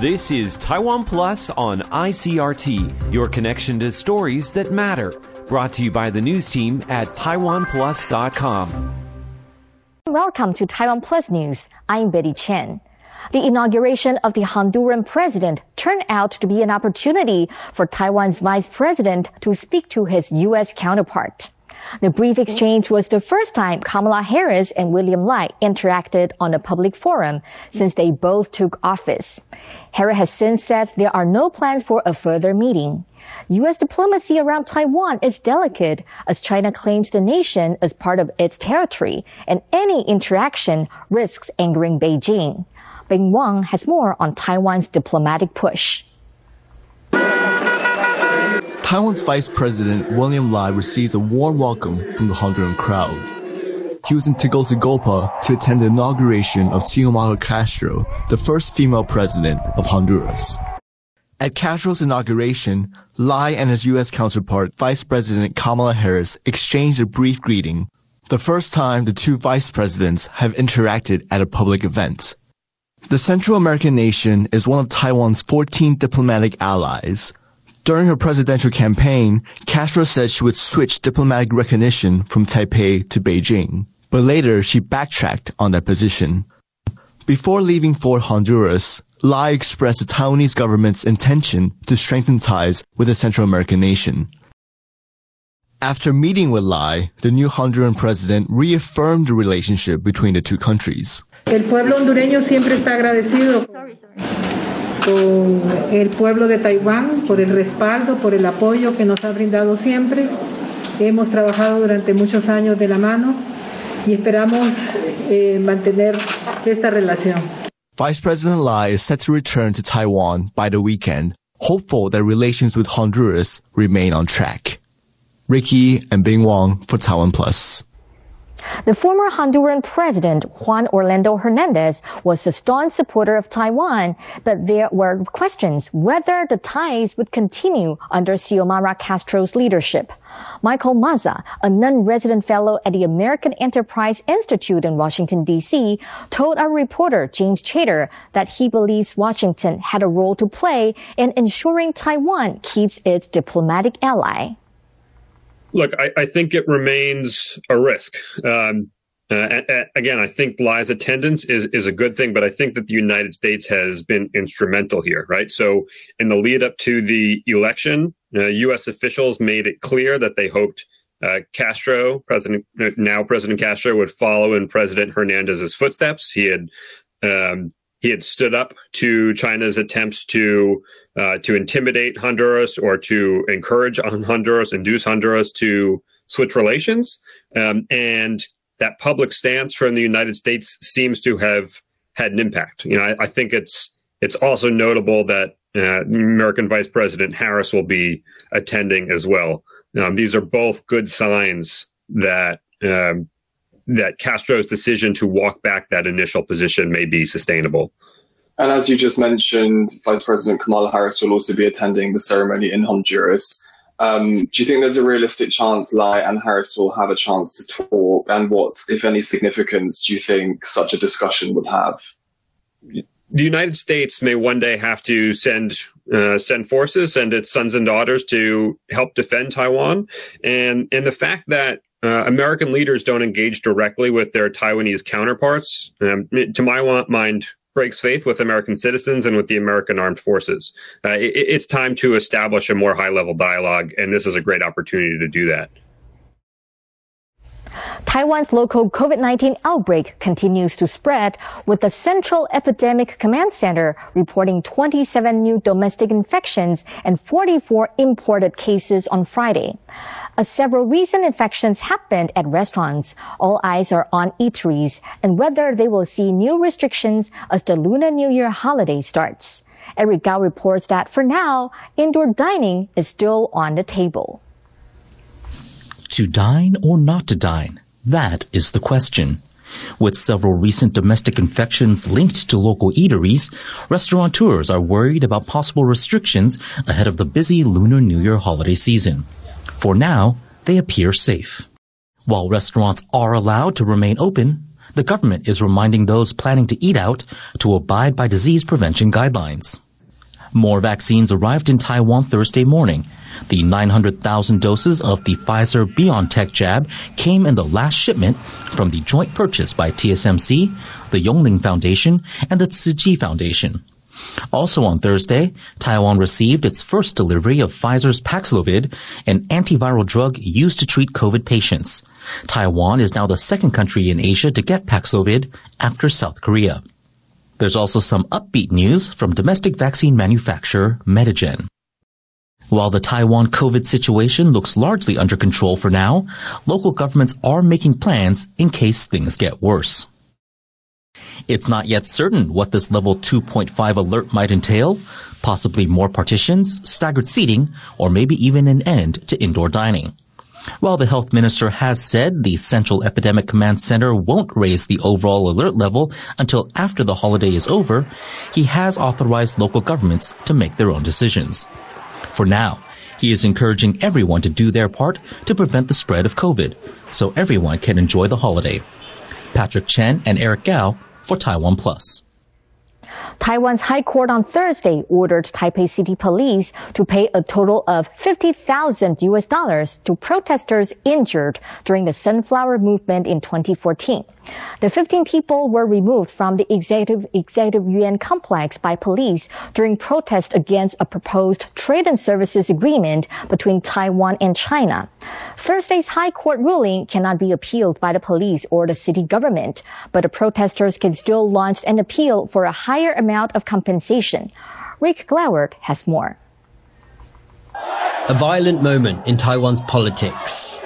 This is Taiwan Plus on ICRT, your connection to stories that matter. Brought to you by the news team at taiwanplus.com. Welcome to Taiwan Plus News. I'm Betty Chen. The inauguration of the Honduran president turned out to be an opportunity for Taiwan's vice president to speak to his U.S. counterpart. The brief exchange was the first time Kamala Harris and William Lai interacted on a public forum since they both took office. Harris has since said there are no plans for a further meeting. U.S. diplomacy around Taiwan is delicate as China claims the nation as part of its territory, and any interaction risks angering Beijing. Bing Wang has more on Taiwan's diplomatic push. Taiwan's Vice President William Lai receives a warm welcome from the Honduran crowd. He was in Tegucigalpa to attend the inauguration of Xiomara Castro, the first female president of Honduras. At Castro's inauguration, Lai and his U.S. counterpart, Vice President Kamala Harris, exchanged a brief greeting, the first time the two vice presidents have interacted at a public event. The Central American nation is one of Taiwan's 14 diplomatic allies. During her presidential campaign, Castro said she would switch diplomatic recognition from Taipei to Beijing, but later she backtracked on that position. Before leaving for Honduras, Lai expressed the Taiwanese government's intention to strengthen ties with the Central American nation. After meeting with Lai, the new Honduran president reaffirmed the relationship between the two countries. El pueblo hondureño siempre está agradecido. El pueblo de Taiwán por el respaldo, por el apoyo que nos ha brindado siempre. Hemos trabajado durante muchos años de la mano y esperamos mantener esta relación. Vice President Lai is set to return to Taiwan by the weekend, hopeful that relations with Honduras remain on track. Ricky and Bing Wong for Taiwan Plus. The former Honduran president, Juan Orlando Hernandez, was a staunch supporter of Taiwan, but there were questions whether the ties would continue under Xiomara Castro's leadership. Michael Maza, a non-resident fellow at the American Enterprise Institute in Washington, D.C., told our reporter James Chater that he believes Washington had a role to play in ensuring Taiwan keeps its diplomatic ally. Look, I think it remains a risk. Again, I think Lai's attendance is a good thing, but I think that the United States has been instrumental here, right? So in the lead up to the election, U.S. officials made it clear that they hoped President Castro would follow in President Hernandez's footsteps. He had stood up to China's attempts to intimidate Honduras or to encourage Honduras, induce Honduras to switch relations. And that public stance from the United States seems to have had an impact. You know, I think it's also notable that American Vice President Harris will be attending as well. These are both good signs that that Castro's decision to walk back that initial position may be sustainable. And as you just mentioned, Vice President Kamala Harris will also be attending the ceremony in Honduras. Do you think there's a realistic chance Lai and Harris will have a chance to talk? And what, if any, significance do you think such a discussion would have? The United States may one day have to send forces, send its sons and daughters to help defend Taiwan. And the fact that American leaders don't engage directly with their Taiwanese counterparts, to my mind, breaks faith with American citizens and with the American armed forces. It's time to establish a more high-level dialogue, and this is a great opportunity to do that. Taiwan's local COVID-19 outbreak continues to spread, with the Central Epidemic Command Center reporting 27 new domestic infections and 44 imported cases on Friday. As several recent infections happened at restaurants, all eyes are on eateries and whether they will see new restrictions as the Lunar New Year holiday starts. Eric Gao reports that for now, indoor dining is still on the table. To dine or not to dine? That is the question. With several recent domestic infections linked to local eateries, restaurateurs are worried about possible restrictions ahead of the busy Lunar New Year holiday season. For now, they appear safe. While restaurants are allowed to remain open, the government is reminding those planning to eat out to abide by disease prevention guidelines. More vaccines arrived in Taiwan Thursday morning. The 900,000 doses of the Pfizer-BioNTech jab came in the last shipment from the joint purchase by TSMC, the Yongling Foundation, and the Tzu Chi Foundation. Also on Thursday, Taiwan received its first delivery of Pfizer's Paxlovid, an antiviral drug used to treat COVID patients. Taiwan is now the second country in Asia to get Paxlovid after South Korea. There's also some upbeat news from domestic vaccine manufacturer Medigen. While the Taiwan COVID situation looks largely under control for now, local governments are making plans in case things get worse. It's not yet certain what this level 2.5 alert might entail, possibly more partitions, staggered seating, or maybe even an end to indoor dining. While the health minister has said the Central Epidemic Command Center won't raise the overall alert level until after the holiday is over, he has authorized local governments to make their own decisions. For now, he is encouraging everyone to do their part to prevent the spread of COVID, so everyone can enjoy the holiday. Patrick Chen and Eric Gao for Taiwan Plus. Taiwan's High Court on Thursday ordered Taipei City Police to pay a total of $50,000 to protesters injured during the Sunflower Movement in 2014. The 15 people were removed from the Executive Yuan complex by police during protest against a proposed trade and services agreement between Taiwan and China. Thursday's High Court ruling cannot be appealed by the police or the city government, but the protesters can still launch an appeal for a higher amount of compensation. Rick Gloward has more. A violent moment in Taiwan's politics.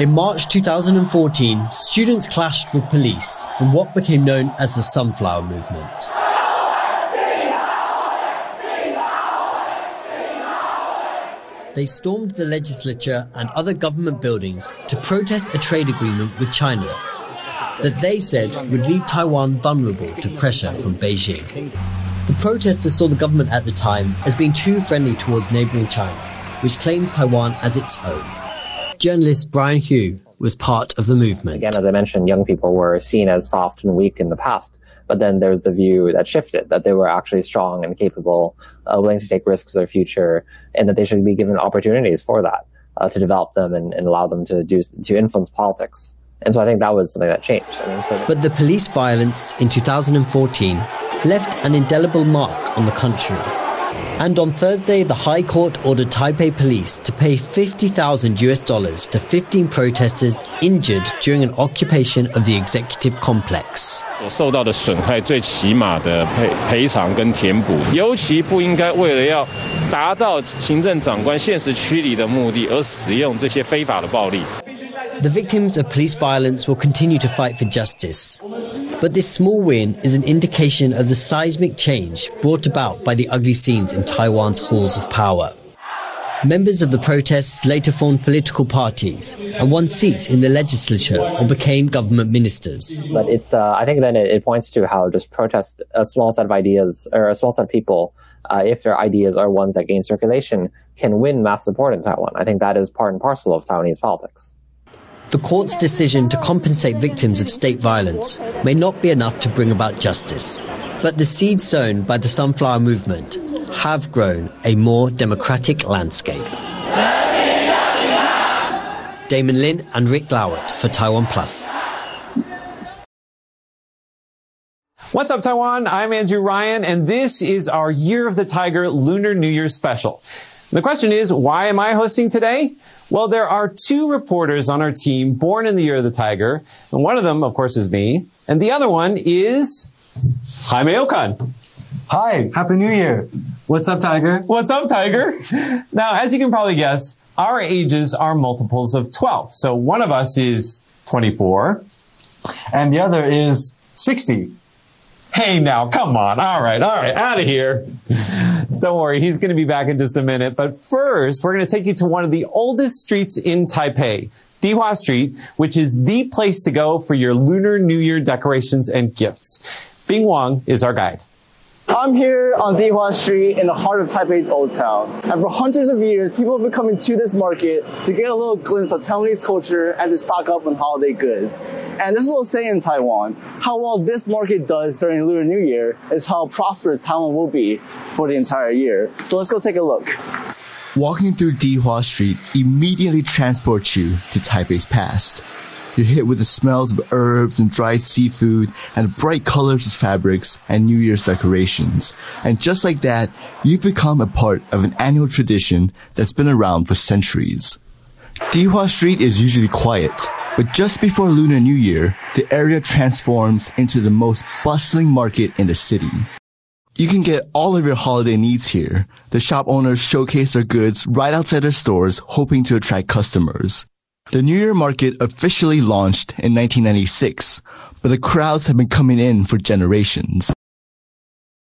In March 2014, students clashed with police in what became known as the Sunflower Movement. They stormed the legislature and other government buildings to protest a trade agreement with China that they said would leave Taiwan vulnerable to pressure from Beijing. The protesters saw the government at the time as being too friendly towards neighbouring China, which claims Taiwan as its own. Journalist Brian Hugh was part of the movement. Again, as I mentioned, young people were seen as soft and weak in the past, but then there was the view that shifted, that they were actually strong and capable, willing to take risks for their future, and that they should be given opportunities for that, to develop them and allow them to influence politics. And so I think that was something that changed. But the police violence in 2014 left an indelible mark on the country. And on Thursday, the High Court ordered Taipei police to pay $50,000 to 15 protesters injured during an occupation of the executive complex. The victims of police violence will continue to fight for justice. But this small win is an indication of the seismic change brought about by the ugly scenes in Taiwan's halls of power. Members of the protests later formed political parties and won seats in the legislature or became government ministers. But it's, I think then it points to how just protest a small set of ideas or a small set of people, if their ideas are ones that gain circulation, can win mass support in Taiwan. I think that is part and parcel of Taiwanese politics. The court's decision to compensate victims of state violence may not be enough to bring about justice, but the seeds sown by the Sunflower Movement have grown a more democratic landscape. Damon Lin and Rick Glowett for Taiwan Plus. What's up, Taiwan? I'm Andrew Ryan, and this is our Year of the Tiger Lunar New Year special. The question is, why am I hosting today? Well, there are two reporters on our team born in the Year of the Tiger. And one of them, of course, is me. And the other one is Jaime Okan. Hi, Happy New Year. What's up, Tiger? What's up, Tiger? Now, as you can probably guess, our ages are multiples of 12. So one of us is 24. And the other is 60. Hey, now, come on. All right, out of here. Don't worry, he's going to be back in just a minute. But first, we're going to take you to one of the oldest streets in Taipei, Dihua Street, which is the place to go for your Lunar New Year decorations and gifts. Bing Wang is our guide. I'm here on Dihua Street in the heart of Taipei's Old Town. And for hundreds of years, people have been coming to this market to get a little glimpse of Taiwanese culture and to stock up on holiday goods. And there's a little saying in Taiwan, how well this market does during Lunar New Year is how prosperous Taiwan will be for the entire year. So let's go take a look. Walking through Dihua Street immediately transports you to Taipei's past. You're hit with the smells of herbs and dried seafood and bright colors of fabrics and New Year's decorations. And just like that, you've become a part of an annual tradition that's been around for centuries. Dihua Street is usually quiet, but just before Lunar New Year, the area transforms into the most bustling market in the city. You can get all of your holiday needs here. The shop owners showcase their goods right outside their stores, hoping to attract customers. The New Year market officially launched in 1996, but the crowds have been coming in for generations.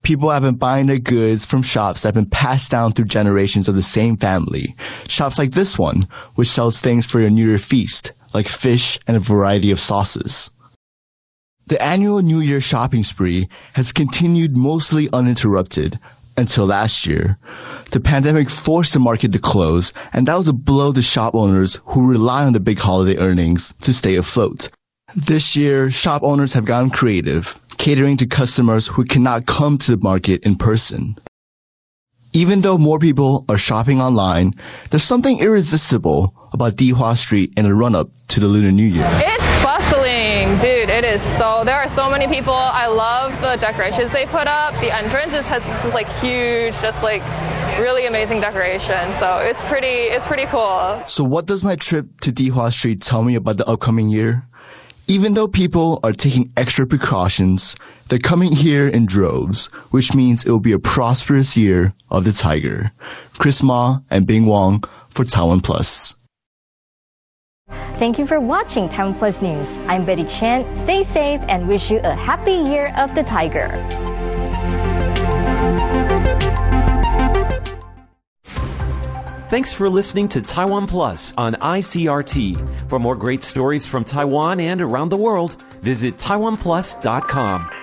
People have been buying their goods from shops that have been passed down through generations of the same family. Shops like this one, which sells things for your New Year feast, like fish and a variety of sauces. The annual New Year shopping spree has continued mostly uninterrupted until last year. The pandemic forced the market to close, and that was a blow to shop owners who rely on the big holiday earnings to stay afloat. This year, shop owners have gotten creative, catering to customers who cannot come to the market in person. Even though more people are shopping online, there's something irresistible about Dihua Street in the run-up to the Lunar New Year. It's bustling, dude. It is so. There are so many people. I love the decorations they put up. The entrance has this like huge, just like really amazing decoration. So it's pretty cool. So what does my trip to Dihua Street tell me about the upcoming year? Even though people are taking extra precautions, they're coming here in droves, which means it will be a prosperous year of the tiger. Chris Ma and Bing Wong for Taiwan Plus. Thank you for watching Taiwan Plus News. I'm Betty Chen. Stay safe and wish you a happy year of the tiger. Thanks for listening to Taiwan Plus on ICRT. For more great stories from Taiwan and around the world, visit taiwanplus.com.